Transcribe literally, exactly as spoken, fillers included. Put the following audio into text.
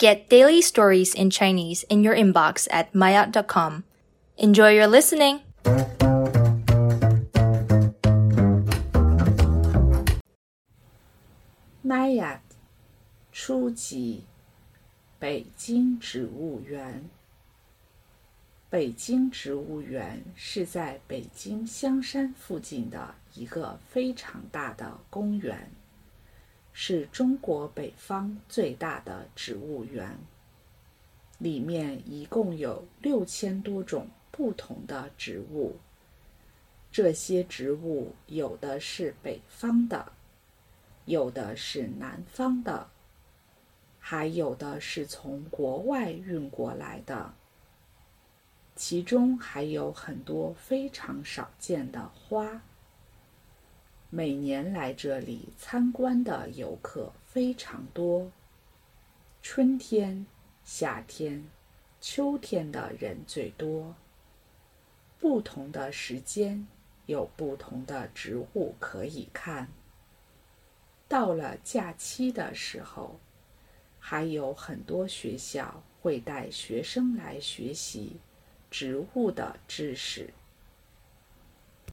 Get daily stories in Chinese in your inbox at mayot dot com. Enjoy your listening! Maayot Chuji 北京植物园。北京植物园是在北京香山附近的一个非常大的公园，是中国北方最大的植物园。里面一共有六千多种不同的植物，这些植物有的是北方的，有的是南方的，还有的是从国外运过来的。其中还有很多非常少见的花。每年来这里参观的游客非常多，春天、夏天、秋天的人最多。不同的时间有不同的植物可以看。到了假期的时候，还有很多学校会带学生来学习植物的知识。